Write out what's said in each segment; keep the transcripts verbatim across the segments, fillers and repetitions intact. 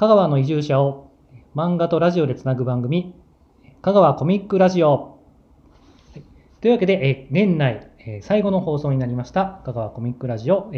香川の移住者を漫画とラジオでつなぐ番組、香川コミックラジオというわけで、年内最後の放送になりました香川コミックラジオ、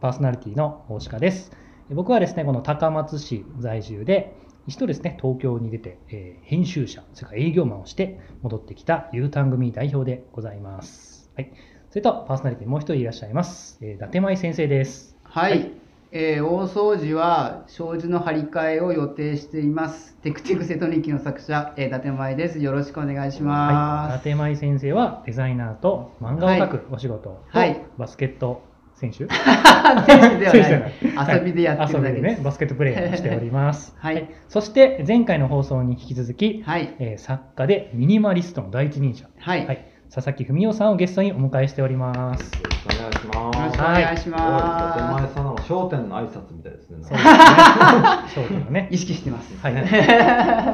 パーソナリティの大鹿です。僕はですね、この高松市在住で一度ですね、東京に出て編集者、それから営業マンをして戻ってきた U ターン組代表でございます。はい、それとパーソナリティもう一人いらっしゃいます、伊達舞先生です。はい、はい、えー、大掃除は障子の張り替えを予定しています。テクテク瀬戸日記の作者、えー、伊達舞です。よろしくお願いします。はい、伊達舞先生はデザイナーと漫画を描くお仕事と、はいはい、バスケット選手選手ではない、遊びでやってるだけです、はい、遊びでね、バスケットプレーヤーをしております。はいはい、そして前回の放送に引き続き、はい、えー、作家でミニマリストの第一人者、はいはい、佐々木文夫さんをゲストにお迎えしております。お願いします。お願いします。伊達さんの商店の挨拶みたいですね。そうですね。商店をね、意識してます。はい。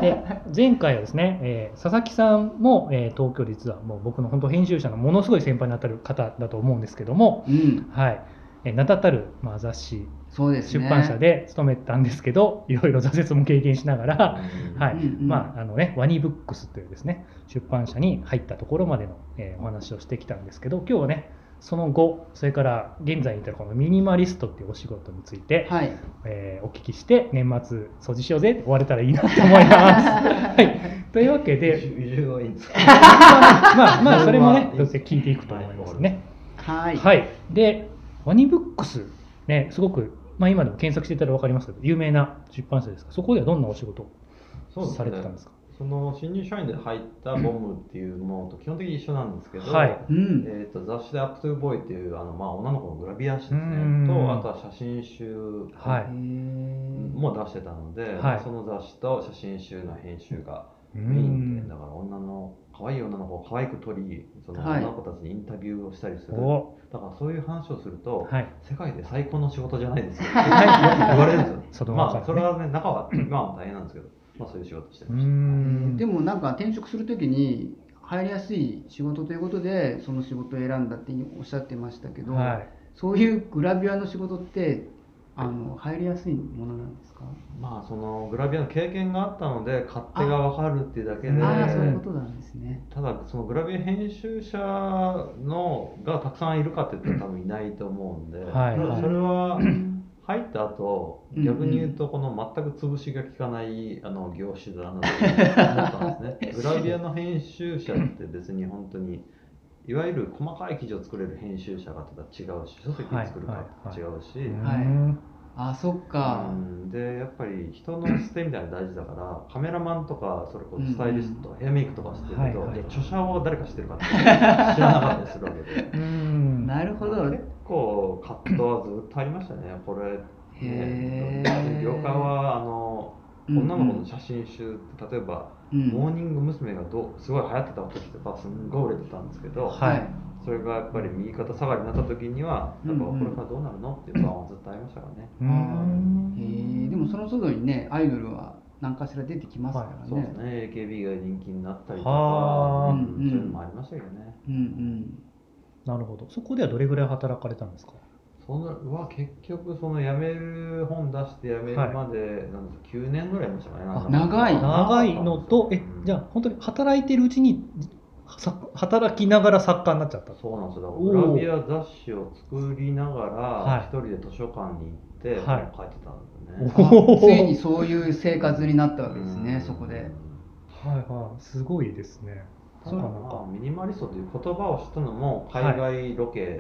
で、前回はですね、えー、佐々木さんも、えー、東京で実はもう僕の本当編集者のものすごい先輩にあたる方だと思うんですけども、うん、はい。えー、名だたる、まあ、雑誌、そうですね、出版社で勤めたんですけど、いろいろ挫折も経験しながら、はい、うんうん、まああのね、ワニブックスというですね、出版社に入ったところまでの、えー、お話をしてきたんですけど、今日はね、その後、それから現在に至るこのミニマリストっていうお仕事について、はい、えー、お聞きして年末掃除しようぜって終われたらいいなと思います。はい、というわけで、まあまあそれもね、どうせ聞いていくと思いますね。はい、はい、でワニブックスね、すごく、まあ、今でも検索していたら分かりますけど、有名な出版社ですが、そこではどんなお仕事をされてたんですか？その新入社員で入ったボムっていうものと基本的に一緒なんですけど、はい、うん、えー、と雑誌でアップトゥーボーイっていうあの、まあ、女の子のグラビア誌ですね、とあとは写真集も出してたので、はい、その雑誌と写真集の編集がメインで、だから女の可愛い女の子を可愛く撮り、その女の子たちにインタビューをしたりする、はい、だからそういう話をすると、はい、世界で最高の仕事じゃないですよって言われるんですよ。まあそれはね、中は今は大変なんですけど、まあ、そういう仕事してました。うん、でもなんか転職するときに入りやすい仕事ということでその仕事を選んだっておっしゃってましたけど、はい、そういうグラビアの仕事ってあの入りやすいものなんですか？まあそのグラビアの経験があったので勝手が分かるっていうだけで、ああ、そういうことなんですね。ただそのグラビア編集者のがたくさんいるかっていったら多分いないと思うんで、はいはい、それは入った後逆に言うとこの全く潰しが利かないあの業種だなと思ったんですね。グラビアの編集者って別に本当にいわゆる細かい記事を作れる編集者方とは違うし、書籍を作る方と違うし、あ、そっか、うん、でやっぱり人の捨てみたいなの大事だから、カメラマンとかそれこそスタイリストとヘアメイクとかしてると、うん、はいはい、著者を誰か知ってるかって知らなかったりするわけでうん、なるほど、結構葛藤はずっとありましたね、これね。業界はあの女の子の写真集って、例えば、うん、モーニング娘。がどうすごい流行ってた時とかすんごい売れてたんですけど、はい、それがやっぱり右肩下がりになった時には、うんうん、やっぱこれからどうなるのっていう不安はずっとありましたからね。うん、へ、でもその外にね、アイドルは何かしら出てきますからね、はい、そうですね、 エーケービー が人気になったりとか、うんうん、そういうのもありましたけどね、うんうん、なるほど。そこではどれぐらい働かれたんですか？そのは結局その辞める、本出して辞めるまでなんかきゅうねんぐらいましたかね、はい、長い長いのと、え、じゃあ本当に働いてるうちに働きながら作家になっちゃった。そうなんですよ、グラビア雑誌を作りながら一人で図書館に行って、はい、書いてたんですよね。ついにそういう生活になったわけですね、そこで。はいはい、すごいですね。だからまあミニマリストという言葉を知ったのも海外ロケ、は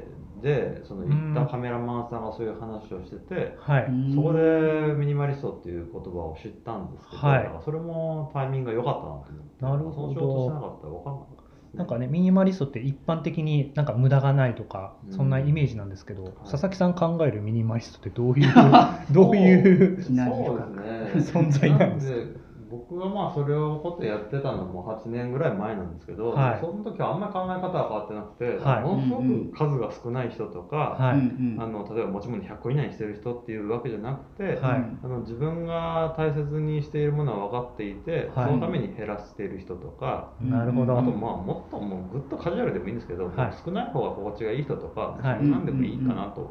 い、でその行ったカメラマンさんがそういう話をしてて、はい、そこでミニマリストっていう言葉を知ったんですけど、はい、だからそれもタイミングが良かったなと思って。なるほど、その仕事してなかったら分かんなかったですね。なんかね、ミニマリストって一般的になんか無駄がないとかそんなイメージなんですけど、うん、佐々木さん考えるミニマリストってどういうどういう存在なんですか？僕僕がまあそれをことやってたのもはちねんぐらい前なんですけど、はい、その時はあんまり考え方は変わってなくて、はい、ものすごく数が少ない人とか、はい、あの例えば持ち物ひゃっこ以内にしてる人っていうわけじゃなくて、はい、あの自分が大切にしているものは分かっていて、はい、そのために減らしている人とか、なるほど、あとまあもっともうぐっとカジュアルでもいいんですけど、はい、少ない方が心地がいい人とか、はい、何でもいいかなと思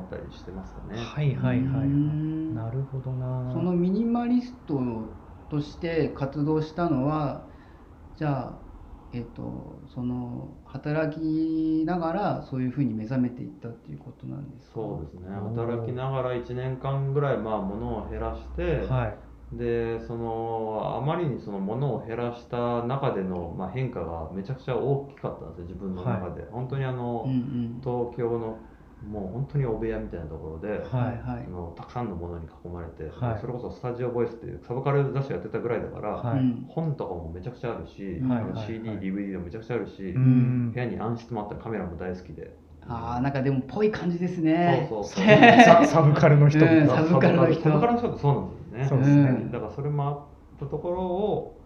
ったりしてますかね。はいはいはいはい、なるほどな。そのミニマリストとして活動したのは、じゃあ、えっと、その働きながらそういうふうに目覚めていったっていうことなんですか？そうですね、働きながらいちねんかんぐらい、まあ、物を減らして、はい、でそのあまりにその物を減らした中での、まあ、変化がめちゃくちゃ大きかったんですよ、自分の中で、はい、本当にあの、うんうん、東京のもう本当にお部屋みたいなところで、はいはい、あのたくさんのものに囲まれて、はい、それこそスタジオボイスっていうサブカル雑誌やってたぐらいだから、はい、本とかもめちゃくちゃあるし、はいはいはい、シーディー、ディーブイディー もめちゃくちゃあるし、うん、部屋に暗室もあったりカメラも大好きで、あーなんかでもぽい感じですね。そうそうそうサ, サブカルの人、うん、サブカルの人サブカルの人ってそうなんですよね。そうですね、うん、だからそれもあったところを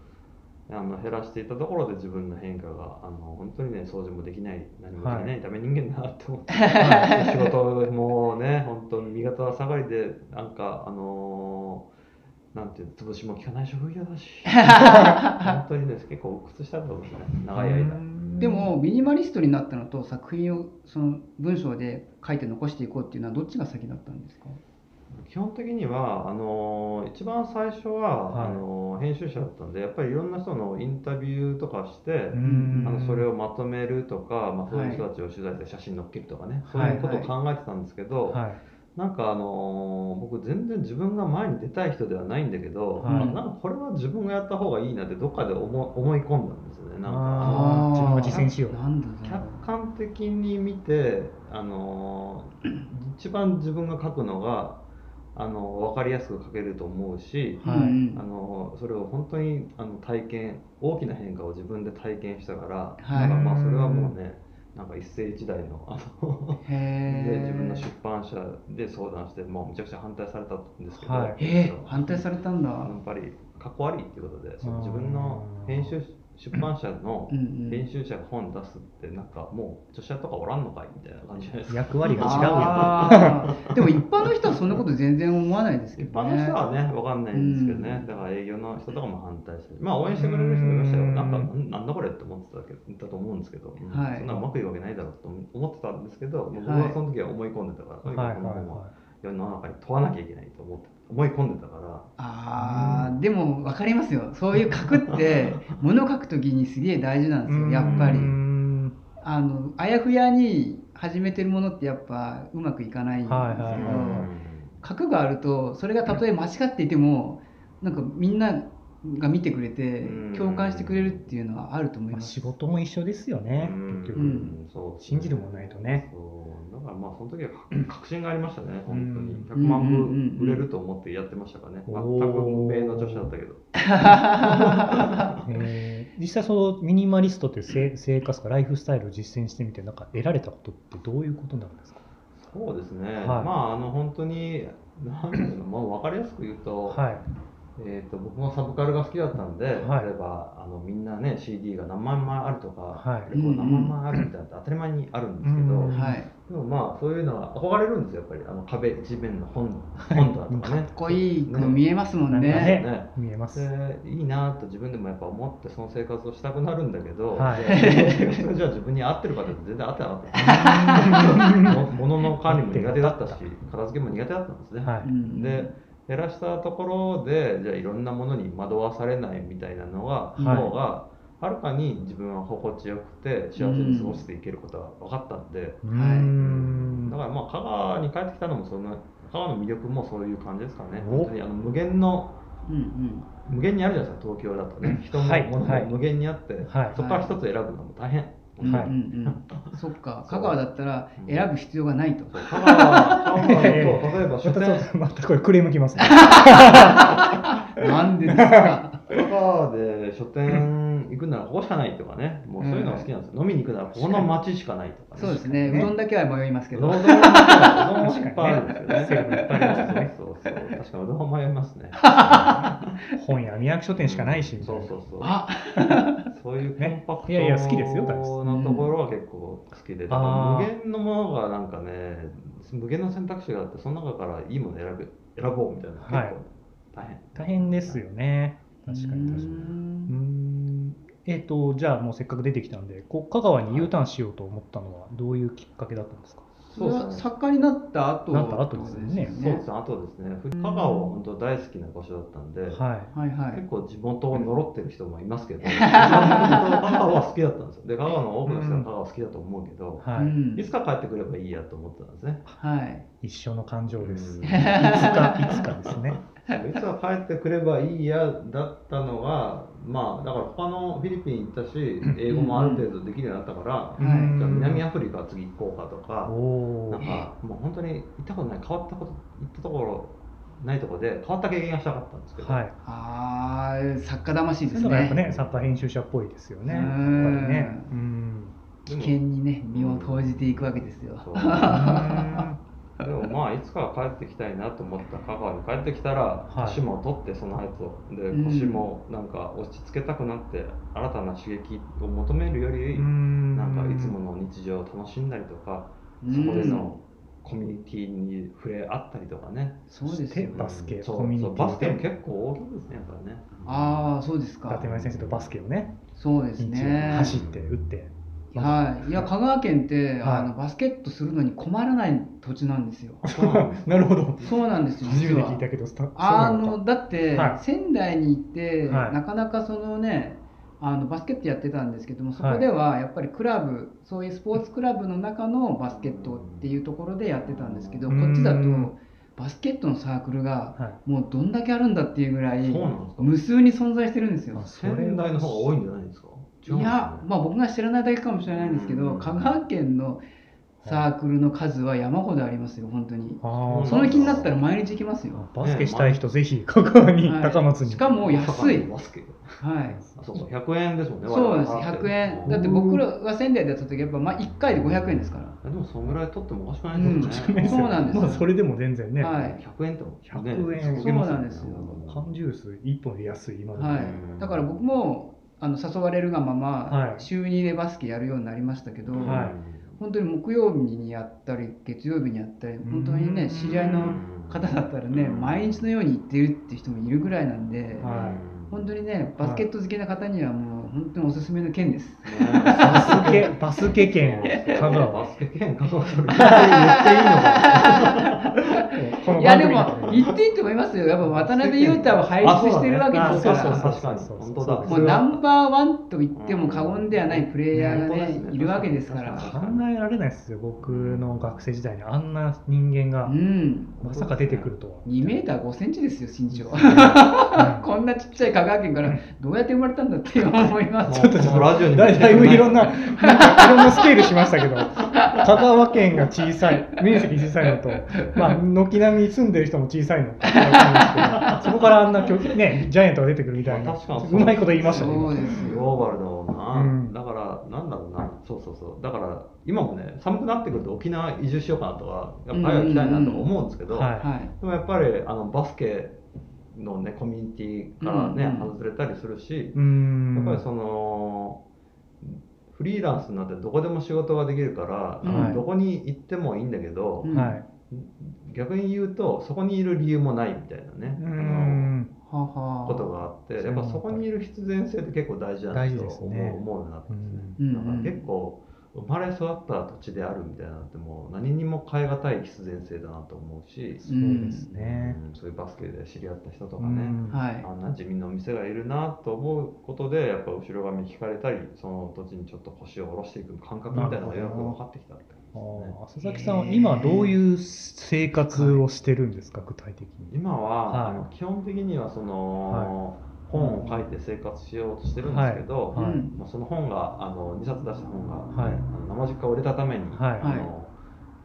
あの減らしていたところで自分の変化があの本当にね、掃除もできない何もできないダメ人間だなって思って、はい、仕事もね本当に身肩下がりでなんかあのー、なんていう潰しも効かない職業だし本当にね結構お屈したんだと思うんですね、長い間。でもミニマリストになったのと作品をその文章で書いて残していこうっていうのはどっちが先だったんですか？基本的にはあの一番最初は、はい、あの編集者だったんでやっぱりいろんな人のインタビューとかしてあのそれをまとめるとか、まあ、そういう人たちを取材して写真載っけるとかね、はい、そういうことを考えてたんですけど、はいはい、なんかあの僕全然自分が前に出たい人ではないんだけど、はい、なんかこれは自分がやった方がいいなってどっかで 思, 思い込んだんですよね。なんかあ自分を実践しよう、客観的に見てあの一番自分が書くのがあの分かりやすく書けると思うし、はい、あのそれを本当にあの体験大きな変化を自分で体験したから、はい、なんかまあそれはもうねなんか一世一代 の, あのへで自分の出版社で相談して、まあ、めちゃくちゃ反対されたんですけど、はい、反対されたんだ。やっぱりかっこ悪いっていうことでその自分の編集出版社の編集者が本出すってなんかもう著者とかおらんのかいみたいな感じじゃないですか。役割が違うよでも一般の人はそんなこと全然思わないですけどね。一般の人はね分かんないんですけどね、うん、だから営業の人とかも反対してまあ応援してくれる人もいましたよ。なんかなんだこれって思ってたけどだと思うんですけど、はい、そんなうまくいくわけないだろうと思ってたんですけど、はい、僕はその時は思い込んでたから、はい、僕も世の中に問わなきゃいけないと思って思い込んでたから。あー、うん、でも分かりますよ。そういう書くって物を書くときにすげえ大事なんですよやっぱり。あのあやふやに始めてるものってやっぱうまくいかないんですけど、はいはいはい、書くがあるとそれがたとえ間違っていてもなんかみんなが見てくれて共感してくれるっていうのはあると思います。仕事も一緒ですよね結局、うん、そう信じるもんないとね。そうだからまあその時は確信がありましたね本当に。ひゃくまん部売れると思ってやってましたからね、全く無名の著者だったけどえー、実際そのミニマリストという生活かライフスタイルを実践してみてなんか得られたことってどういうことなんですか？そうですね、はい、まああの本当になんていうの、まあ、分かりやすく言うと、はい、えー、と僕もサブカルが好きだったんで、はい、例えばあのみんなね シーディー が何万枚あるとか、はい、レコード何万枚あるみたいなって当たり前にあるんですけど、うんうん、はい、でもまあそういうのは憧れるんですよやっぱり。あの壁一面の本本だとかねかっこいいの見えますもんね、ね、見えますでいいなと自分でもやっぱ思ってその生活をしたくなるんだけど、はい、それじゃあ自分に合ってるかって全然合ってなかった物の管理も苦手だったし片付けも苦手だったんですね、はい、で減らしたところでじゃあいろんなものに惑わされないみたいなのが方がはるかに自分は心地よくて幸せに過ごしていけることが分かったんで、うん、だからまあ香川に帰ってきたのもその香川の魅力もそういう感じですかね。本当にあの無限の、うんうん、無限にあるじゃないですか東京だとね人も物も無限にあって、はい、そこから一つ選ぶのも大変。はい、うんうんうん、そっか香川だったら選ぶ必要がないと。香川は例えば書店またこれクレームきますねなんでですか。香川で書店行くくならここしかないとかね、もうそういうのが好きなんですよ、うん、飲みに行くならここの町しかないとかね。そうですね、うどんだけは迷いますけど、うどんもいっぱいあるんですよね。そうそう、確かにうどんも迷いますね。本屋、みやき書店しかないし、うん、そうそうそう、あそういうコンパクトなところは結構好きで、だから無限のものがなんかね、無限の選択肢があって、その中からいいもの選ぶ選ぼうみたいな、はい、大変大変ですよね。確かに確かに。うーん、えーと、じゃあもうせっかく出てきたんで、こう香川に U ターンしようと思ったのはどういうきっかけだったんですか？そうですね、作家になった後なった後ですね。そうですね、あとですね、香川は本当大好きな場所だったんで、はい、結構地元を呪ってる人もいますけど、はい、香川は好きだったんですよ。で、香川の多くの人は香川好きだと思うけど、はい、いつか帰ってくればいいやと思ってたんですね、はい、一生の感情です、うん、いつかいつかですね。いつか帰ってくればいいやだったのが、まあだから他のフィリピン行ったし、英語もある程度できるようになったから、うん、じゃあ南アフリカ次行こうかとか、うん、なんかもう本当に行ったことない、変わったこと、行ったところないところで変わった経験がしたかったんですけど、はい、ああ作家魂ですね。だからやっぱね、作家編集者っぽいですよね。やっぱりね、うん、危険にね身を投じていくわけですよ。でもまあいつかは帰ってきたいなと思った香川に帰ってきたら、年も取ってそのあいつをで腰もなんか落ち着けたくなって、新たな刺激を求めるより、なんかいつもの日常を楽しんだりとか、そこでのコミュニティに触れ合ったりとかね。そうですね、バスケコミュニティ、バスケも結構大きいですね、やっぱね。ああそうですか。立前先生とバスケをね、そうですね、走って打って。はい、いや香川県って、はい、あのバスケットするのに困らない土地なんですよ。なるほど。そうなんですよ。初めて聞いたけど、あのだって、はい、仙台に行って、はい、なかなかそのね、あのバスケットやってたんですけども、そこではやっぱりクラブ、はい、そういうスポーツクラブの中のバスケットっていうところでやってたんですけど、こっちだとバスケットのサークルがもうどんだけあるんだっていうぐらい無数に存在してるんですよ。仙台の方が多いんじゃないですか？いや、まあ、僕が知らないだけかもしれないんですけど、香川県のサークルの数は山ほどありますよ、本当に。その気になったら毎日行きますよ。バスケしたい人、ぜひ香川に、高松に。しかも安い。ひゃくえんですもんね。そうです、ひゃくえん。だって僕らが仙台でやった時、やっぱいっかいでごひゃくえんですから。でも、そのぐらい取ってもおかしくないですよね。そうなんですよ。それでも全然ね。ひゃくえんともひゃくえん。そうなんですよ。缶ジュースいっぽんで安い、今だと。だから僕もあの誘われるがまま週にでバスケやるようになりましたけど、はい、本当に木曜日にやったり月曜日にやったり、本当にね知り合いの方だったらね毎日のように行ってるって人もいるぐらいなんで、はい、本当にねバスケット好きな方にはもう本当におすすめの県です。バスケバスケ県香川バスケ県香川。いやでも言っていいと思いますよ。やっぱ渡辺裕太を輩出してるわけですから、もうナンバーワンと言っても過言ではないプレイヤーがねいるわけですから。考えられないですよ。僕の学生時代にあんな人間がまさか出てくるとは。にメーターごセンチですよ身長。こんなちっちゃい香川県からどうやって生まれたんだって思います。ちょっとラジオにだいぶいろんなスケールしましたけど、香川県が小さい、面積小さいのと、まあ軒並みに住んでる人も小さいのかなと思うんですけど、そこからあんな巨、ね、ジャイアントが出てくるみたいな、確かにうまいこと言いましたね。そうですよ、グローバルだろうな、うん、だからなんだろうな、そうそうそう、だから今もね寒くなってくると沖縄移住しようかなとはやっぱり行きたいなと思うんですけど、でもやっぱりあのバスケのねコミュニティからね、うん、外れたりするし、うん、やっぱりそのフリーランスになってどこでも仕事ができるから、はい、どこに行ってもいいんだけど、うん、はい、逆に言うとそこにいる理由もないみたいなね、あのことがあって、やっぱそこにいる必然性って結構大事だなと思うようになったんですね。だから結構生まれ育った土地であるみたいなってもう何にも変えがたい必然性だなと思うし、そうですね、そういうバスケで知り合った人とかね、あんな地味なお店がいるなと思うことで、やっぱ後ろ髪引かれたり、その土地にちょっと腰を下ろしていく感覚みたいなのがよく分かってきたって。あ、佐々木さんは今どういう生活をしてるんですか、具体的に。今は、はい、基本的にはその、はい、本を書いて生活しようとしてるんですけど、はいはい、まあ、その本があのにさつ出した本が、はい、あの生実家を売れたために、はい、あの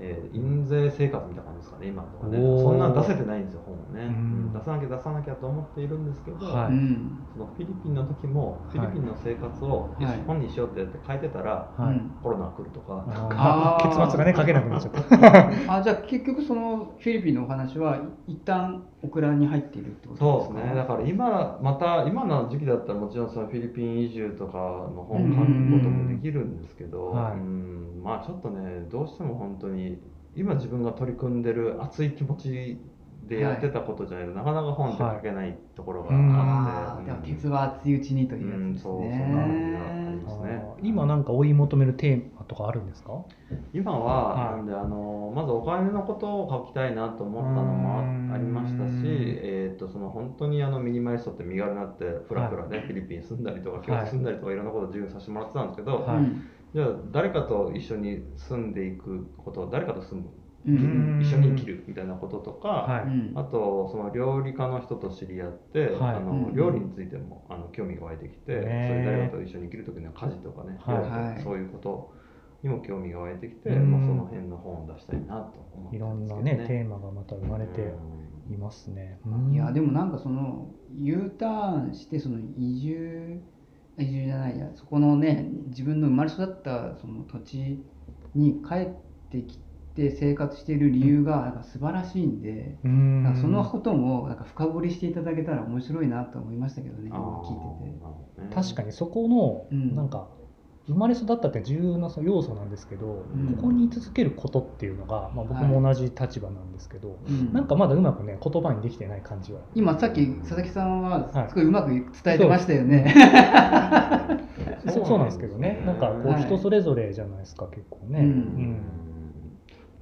えー、印税生活みたいな感じですかね、今のね。そんなん出せてないんですよ、本をね、うん、出さなきゃ出さなきゃと思っているんですけど、はい、そのフィリピンの時も、フィリピンの生活を日本にしようってやって変えてたら、はい、コロナが来るとか、はい、結末がね、書けなくなっちゃった。あ、じゃあ結局そのフィリピンのお話は一旦オクラに入っているってことですか？そうですね。だから今また今の時期だったらもちろんそのフィリピン移住とかの本を書くこともできるんですけど、はい、うん、まあちょっとね、どうしても本当に今自分が取り組んでる熱い気持ちでやってたことじゃないと、はい、なかなか本って書けないところがあって、はい、うん、でも鉄は熱いうちにというやつですね、うん、そう、そんなのになってますね。今なんか追い求めるテーマとかあるんですか？今は、はい、なんであのまずお金のことを書きたいなと思ったのもありましたし、えー、とその本当にあのミニマリストって身軽になってフラフラね、はい、フィリピン住んだりとか京都住んだりとか、はい、いろんなことを自由にさせてもらってたんですけど、はい、じゃあ誰かと一緒に住んでいくこと、誰かと住む、うん、一緒に生きるみたいなこととか、はい、あとその料理家の人と知り合って、はい、あの料理についてもあの興味が湧いてきて、うん、それ誰かと一緒に生きる時の家事とかね、はい、そういうことにも興味が湧いてきて、はい、まあ、その辺の本を出したいなと思ってますけどね。いろんなねテーマがまた生まれていますね。うん、いやでもなんかその U ターンしてその移住移住じゃないや、そこのね自分の生まれ育ったその土地に帰ってきて生活している理由がなんか素晴らしいんで、うん、なんかそのこともなんか深掘りしていただけたら面白いなと思いましたけどね、聞いてて。確かにそこのなんか生まれ育ったって重要な要素なんですけど、うん、ここに居続けることっていうのが、まあ、僕も同じ立場なんですけど、はい、うん、なんかまだうまくね言葉にできてない感じは。今さっき佐々木さんはすごいうまく伝えてましたよね、はい、そう、そうなんですけどね、なんかこう人それぞれじゃないですか、はい、結構ね、うん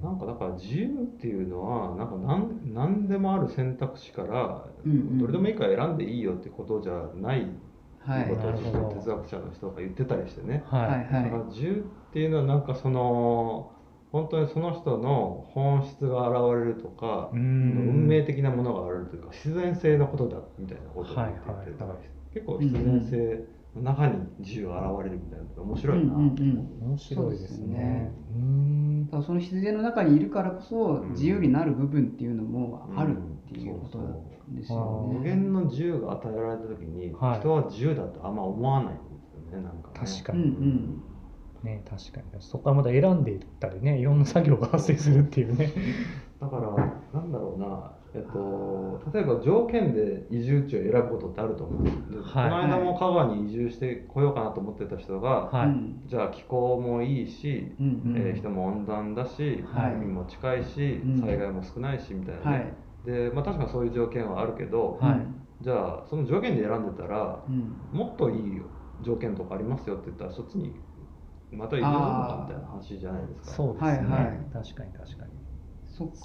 うん、なんかだから自由っていうのはなんか 何, 何でもある選択肢からどれでもいいから選んでいいよってことじゃない、うんうん、はい、哲学者の人が言ってたりしてね、はいはい、だから自由っていうのはなんかその本当にその人の本質が現れるとか運命的なものがあるというか必然性のことだみたいなことを言ってて、はいはい、だから結構必然性の中に自由が現れるみたいなのが面白いな、面白いですね。うん、だからその必然の中にいるからこそ自由になる部分っていうのもあるっていうことなんですよね。無限の自由が与えられた時に人は自由だとあんま思わないんですよね、なんかね。確かに、うんうんね、確かにそこはまた選んでいったりね、いろんな作業が発生するっていうねだからなんだろうな、えっと、例えば条件で移住地を選ぶことってあると思うんですけど、はい、この間も香川に移住してこようかなと思ってた人が、はい、じゃあ気候もいいし、うんうん、えー、人も温暖だし、はい、海も近いし災害も少ないしみたいな、ね、うん、で、まあ、確かそういう条件はあるけど、はい、じゃあその条件で選んでたら、うん、もっといい条件とかありますよって言ったらそっちにまた移動するのかみたいな話じゃないですか。そうですね、はいはい、確かに確かに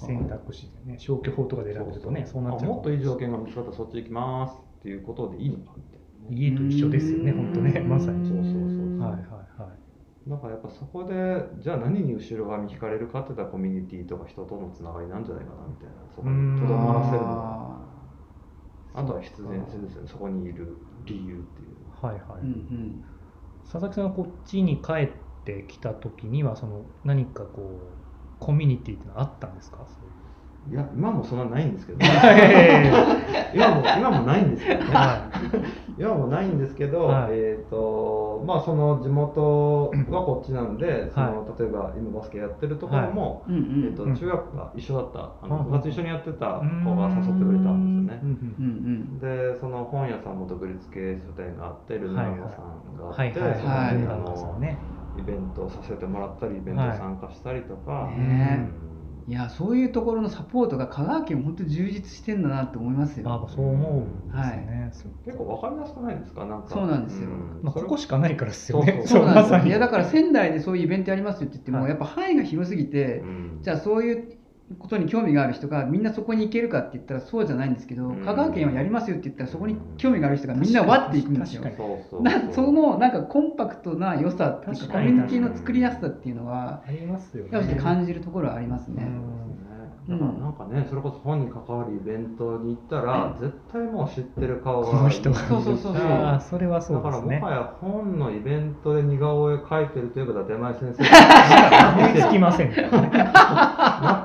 選択肢でね、消去法とかで選ぶとね、そうなっちゃう。もっといい条件が見つかったらそっち行きますっていうことでいいのかって、ね、家と一緒ですよね、本当ね、まさに。そうそうそう。はいはいはい。だからやっぱそこでじゃあ何に後ろ髪引かれるかって言ったらコミュニティとか人とのつながりなんじゃないかなみたいな、そこにとどまらせるのが。あとは必然性ですよね、そこにいる理由っていう。はいはい。うんうん、佐々木さんがこっちに帰ってきた時にはその何かこう。コミュニティってのあったんですか？いや、今もそんなないんですけど、ね、今も今もないんですけど、ね、今もないんですけど、はい、えっ、ー、とまあその地元はこっちなんで、はい、その例えば今バスケやってるところも、はい、えー、と中学が一緒だった、あの部活一緒にやってた子が誘ってくれたんですよね。うんうん、でその本屋さんも独立系書店があって、ルナナさんがあって、そのね。イベントをさせてもらったりイベント参加したりとか、はいね、うん、いやそういうところのサポートが香川県本当に充実してるんだなって思いますよ。あ、そう思うんですね、はい、結構わかりやすくないですか？なんかそうなんですよ、うん、まあ、ここしかないからですよね。そうなんですよ。いやだから仙台でそういうイベントやりますよって言っても、はい、やっぱ範囲が広すぎて、うん、じゃあそういうことに興味がある人がみんなそこに行けるかって言ったらそうじゃないんですけど、うん、香川県はやりますよって言ったらそこに興味がある人がみんなわっていくんですよ。そのなんかコンパクトな良さっていうかコミュニティの作りやすさっていうのはありますよね。感じるところはありますね。だからなんかね、それこそ本に関わるイベントに行ったら、うん、絶対もう知ってる顔がこの人がそうそうそうそう、あ、それはそうですね。だからもはや本のイベントで似顔絵描いてるといえば出前先生が見つきませんからね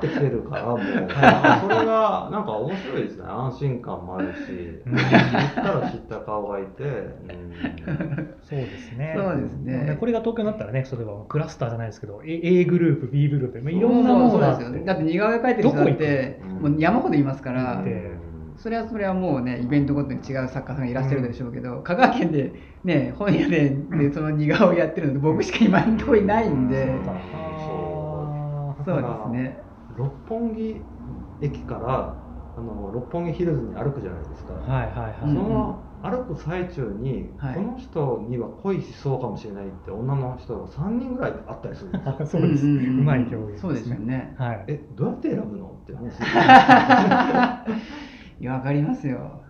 ってきてるから、もう。それが、なんか面白いですね。安心感もあるし、知ったら知った顔がいて、うん、そうですね。そうですね。これが東京になったらね、それはクラスターじゃないですけど、A グループ、B グループ、いろんなものがあって。そうですよね。だって似顔絵描いてる人だって、もう山ほどいますから。それはそれはもうね、イベントごとに違う作家さんがいらっしゃるでしょうけど、うん、香川県で、ね、本屋で、ね、その似顔絵やってるので僕しか今のところいないんで、うん、そうですね。六本木駅からあの六本木ヒルズに歩くじゃないですか、はいはいはい、その歩く最中に、うん、この人には恋しそうかもしれないって女の人がさんにんぐらいあったりするんですよ。そうです、うまい表現ですね。そうですよね、はい、え、どうやって選ぶのって話わかりますよ。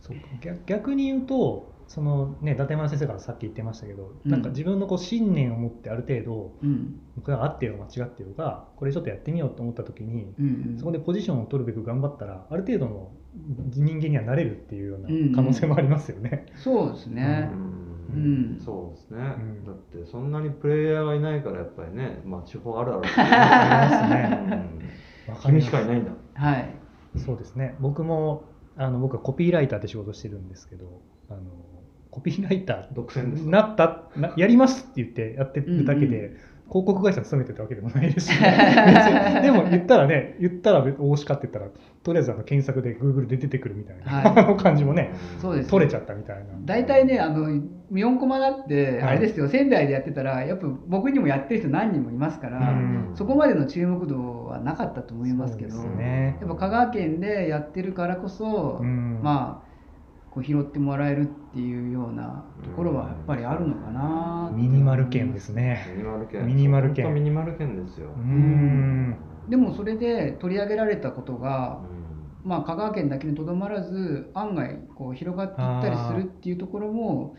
そうか、逆、逆に言うとその、ね、伊達丸先生からさっき言ってましたけど、うん、なんか自分のこう信念を持ってある程度、うん、僕が合ってようが間違ってようがこれちょっとやってみようと思った時に、うんうん、そこでポジションを取るべく頑張ったらある程度の人間にはなれるっていうような可能性もありますよね。うんうん、そうですね。うん、そうですね、うん。だってそんなにプレイヤーがいないからやっぱりね、まあ地方あるあるありますね。君しかいないんだ。はい。そうですね。僕もあの僕はコピーライターで仕事してるんですけど、あのコピーライター独占ですなったなやりますって言ってやってるだけで、うんうん、広告会社に勤めてたわけでもないですし、ね、でも言ったらね言ったら大しかって言ったらとりあえずあの検索で Google で出てくるみたいな、はい、感じもね、そうです、取れちゃったみたいな。大体ねあのよんコマだってあれですよ、はい、仙台でやってたらやっぱ僕にもやってる人何人もいますから、うん、そこまでの注目度はなかったと思いますけど、そうですね、やっぱ香川県でやってるからこそ、うん、まあこう拾ってもらえるっていうようなところはやっぱりあるのかな。ミニマル圏ですね。ミニマル圏。ミニマル圏。本当ミニマル圏ですよ。うん、でもそれで取り上げられたことが、うん、まあ香川県だけにとどまらず案外こう広がっていったりするっていうところも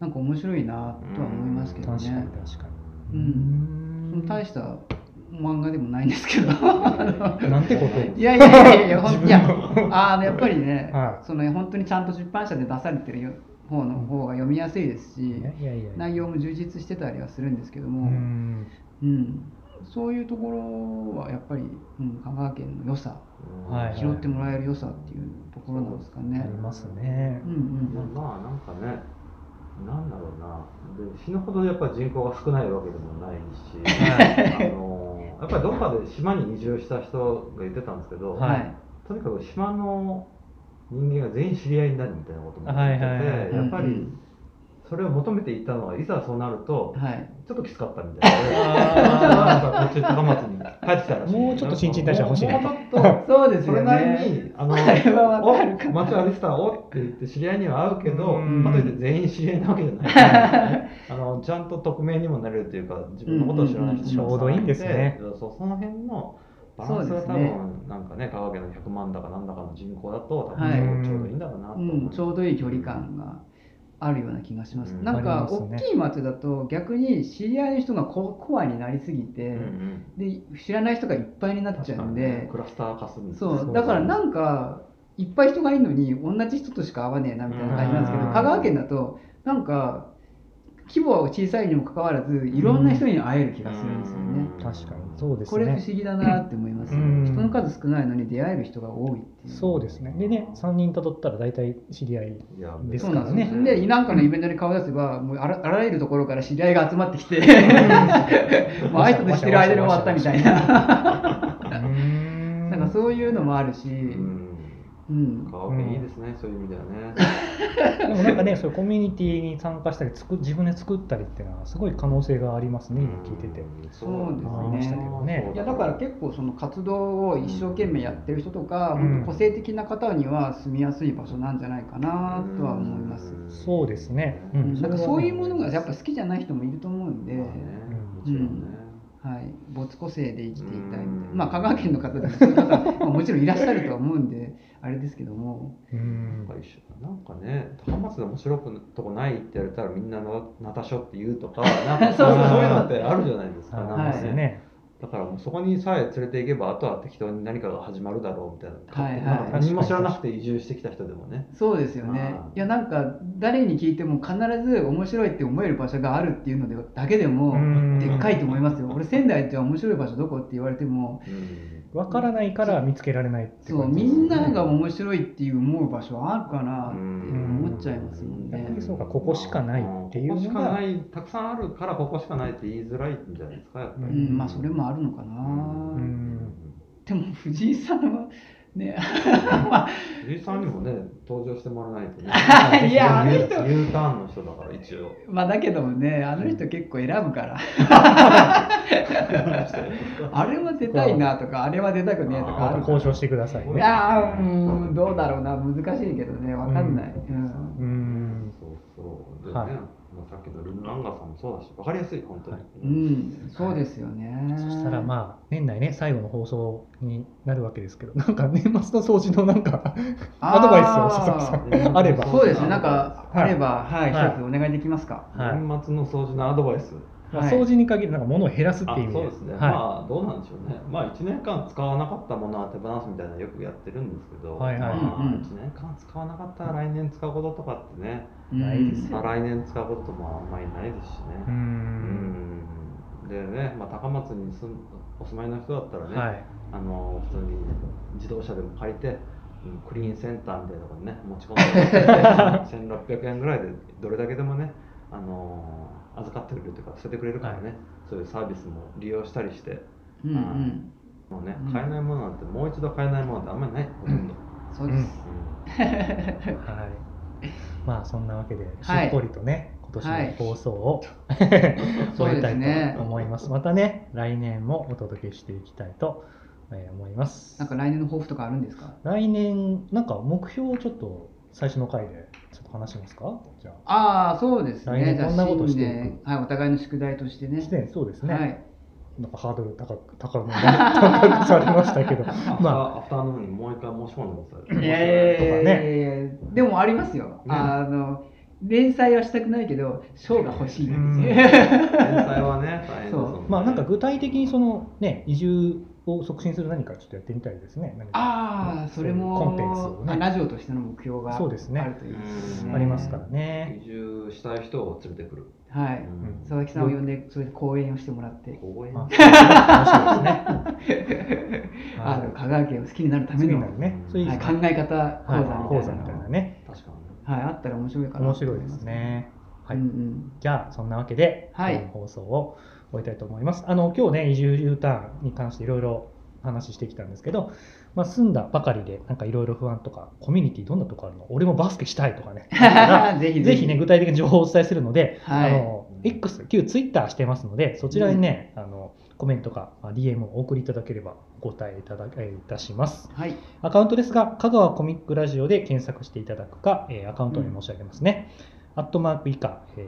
なんか面白いなとは思いますけどね。確かに確かに。うん。その大した漫画でもないんですけどなんてこといやいやいやいやいやあのやっぱりね、はい、その本当にちゃんと出版社で出されてる方の方が読みやすいですし、うん、いやいやいや内容も充実してたりはするんですけども、うん、うん、そういうところはやっぱり、うん、香川県の良さ、うん、拾ってもらえる良さっていうところなんですかね。ありますね。うんうんうん、まあなんかね、なんだろうな、で死ぬほどやっぱり人口が少ないわけでもないし、あのやっぱりどっかで島に移住した人が言ってたんですけど、はい、とにかく島の人間が全員知り合いになるみたいなことも言ってて、はいはいはい、やっぱりそれを求めていたのはいざそうなると、はい、ちょっときつかったみたいで、はい、こっち高松に帰ってきたらしい、もうちょっと新陳代謝欲しいなと、もうちょっとそうですよね、それなりにあのお街を歩いてたらおって言って知り合いには会うけど、まといって全員知り合いなわけじゃないあのちゃんと匿名にもなれるというか自分のことを知らない人にもいて、その辺のバランスが多分なんかね、香川県のひゃくまんだかなんだかの人口だと多分ちょうどいいんだろうなと思う、はい、うん、ちょうどいい距離感があるような気がします。うん、なんか大きい町だと逆に知り合いの人がコアになりすぎて、うんうん、で知らない人がいっぱいになっちゃうんで、ね、クラスター化するんです。そうだからなんかいっぱい人がいるのに同じ人としか会わねえなみたいな感じなんですけど、香川県だとなんか規模は小さいにもかかわらずいろんな人に会える気がするんですよね。うん、確かにそうですね。これ不思議だなって思います、ね。うん、人の数少ないのに出会える人が多いっていう。そうですね。でね、さんにん辿ったら大体知り合いですからね。そうなんです。で、なんかのイベントに顔出せばもうあら、あらゆるところから知り合いが集まってきて、もう挨拶してる間に終わったみたいな。なんかそういうのもあるし。うん、香川県いいですね、うん、そういう意味ではね。でもなんかね、そういうコミュニティに参加したり、つく自分で作ったりっていうのはすごい可能性がありますね。聞いてて。そうですね。いやだから結構その活動を一生懸命やってる人とか、うん、本当個性的な方には住みやすい場所なんじゃないかなとは思います。うん、そうですね。うん、なんかそういうものがやっぱ好きじゃない人もいると思うんで。うん、はい、没個性で生きていたいみたいな、まあ、香川県の方でもそういう方ももちろんいらっしゃるとは思うんであれですけども、うん、なんか一緒なんかね、高松で面白くとこないって言われたらみんなのナタショって言うとか、なんかそういうのってあるじゃないですか。なんかね、だからもうそこにさえ連れていけばあとは適当に何かが始まるだろうみたいな、はいはい、なんか何も知らなくて移住してきた人でもね、そうですよね。いやなんか誰に聞いても必ず面白いって思える場所があるっていうのでだけでもでっかいと思いますよ。俺仙台って面白い場所どこって言われても、分からないから見つけられないって感じですね。そう、みんなが面白いっていう思う場所あるかなって思っちゃいますもんね。やっぱりそうか、ここしかないっていうのが、ここしかない、たくさんあるからここしかないって言いづらいんじゃないですか、やっぱり。うん、まあそれもあるのかな。うん、でも藤井さんはね、藤井さんにもね登場してもらわないとね。いや、あの人 U ターンの人だから一応。まあだけどもね、あの人結構選ぶから。あれは出たいなとか、あれは出たくねえとかある。交渉してくださいね。いや、うん、どうだろうな、難しいけどね、わかんない。うん。うん、そうそう。でね、はい、さっきのルムランガーさんもそうだし、わかりやすい本当に。はい、うん、そうですよね。そしたらまあ年内ね最後の放送になるわけですけど、なんか年末の掃除のなんかアドバイスを佐々木さん、えー、あれば。そうですね。なんかあれば、はい、一つ、はいはい、お願いできますか。はい、年末の掃除のアドバイス。はい、掃除に限るなんか物を減らすっていう意味で。そうですね。はい、まあどうなんでしょうね。まあいちねんかん使わなかったものは手放すみたいなのよくやってるんですけど、はいはい、まあ、いちねんかん使わなかったら来年使うこととかってね、ないですよ。来年使うこともあんまりないですしね。うんうん、でね、まあ、高松に住お住まいの人だったらね、はい、あの普通に自動車でも借りて、クリーンセンターみたいなところにね持ち込んで、せんろっぴゃくえんぐらいでどれだけでもね、あの預かってくれるというか捨ててくれるからね、はい、そういうサービスも利用したりして、うんうん、もうね、買えないものなんて、もう一度買えないものってあんまりない、ほとんど。そうです、うん、はい。まあそんなわけでしっぽりとね、はい、今年の放送を、はい、終えたいと思います。またね来年もお届けしていきたいと思います。なんか来年の抱負とかあるんですか？来年なんか目標をちょっと最初の回でちょっと話しますか？じゃあ、あー、そうですね。こんなことしていく、はい、お互いの宿題としてね。そうですね。はい、なんかハードル高く高く高くされましたけど、まあアフターヌーンにもう一回申し込んでください。いやいや、でもありますよ。ね、あの連載はしたくないけど賞が欲しい。連載はね、大変ですもんね。そう。まあなんか具体的にそのね、移住を促進する何かちょっとやってみたいですね。ああ、それもコンテンツをね、ラジオとしての目標があるというですね。ありますからね。移住したい人を連れてくる。はい。佐々木さんを呼んでそれで講演をしてもらって。講演。面白いですね。あの香川県を好きになるためのね、そういう考え方講座みたいなね。確かに。はい、あったら面白いかな。面白いですね。はい。じゃあそんなわけで放送を終えたいと思います。あの今日ね移住 U ターンに関していろいろ話してきたんですけど、まあ、住んだばかりでなんかいろいろ不安とか、コミュニティどんなとこあるの、俺もバスケしたいとかねぜひぜひね具体的な情報をお伝えするので、はい、あの X 旧 Twitter してますので、そちらにね、うん、あのコメントか ディーエム をお送りいただければお答えいただいたします。はい、アカウントですが香川コミックラジオで検索していただくか、えー、アカウントに申し上げますね、うん、アットマーク以下、えー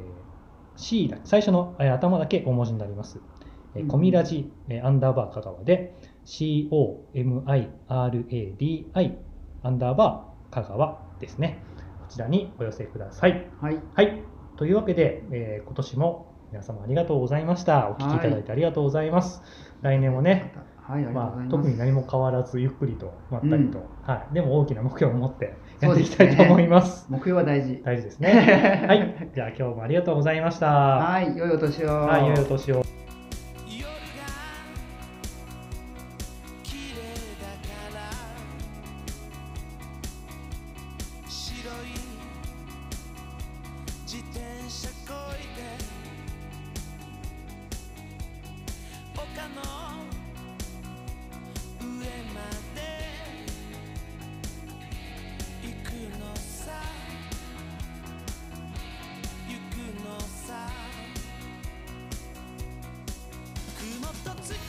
C だ、最初の頭だけ大文字になります。うん、コミラジアンダーバー香川で コミラジ アンダーバー香川ですね。こちらにお寄せください。はい、はい、というわけで、えー、今年も皆様ありがとうございました。お聞きいただいてありがとうございます。はい、来年もね、はい、まあ、特に何も変わらずゆっくりとまったりと、うん、はい、でも大きな目標を持ってやっていきたいと思います。すね、目標は大事。大事ですね。はい、じゃあ今日もありがとうございました。はい、良いお年を。はい、良いお年を。Let's go.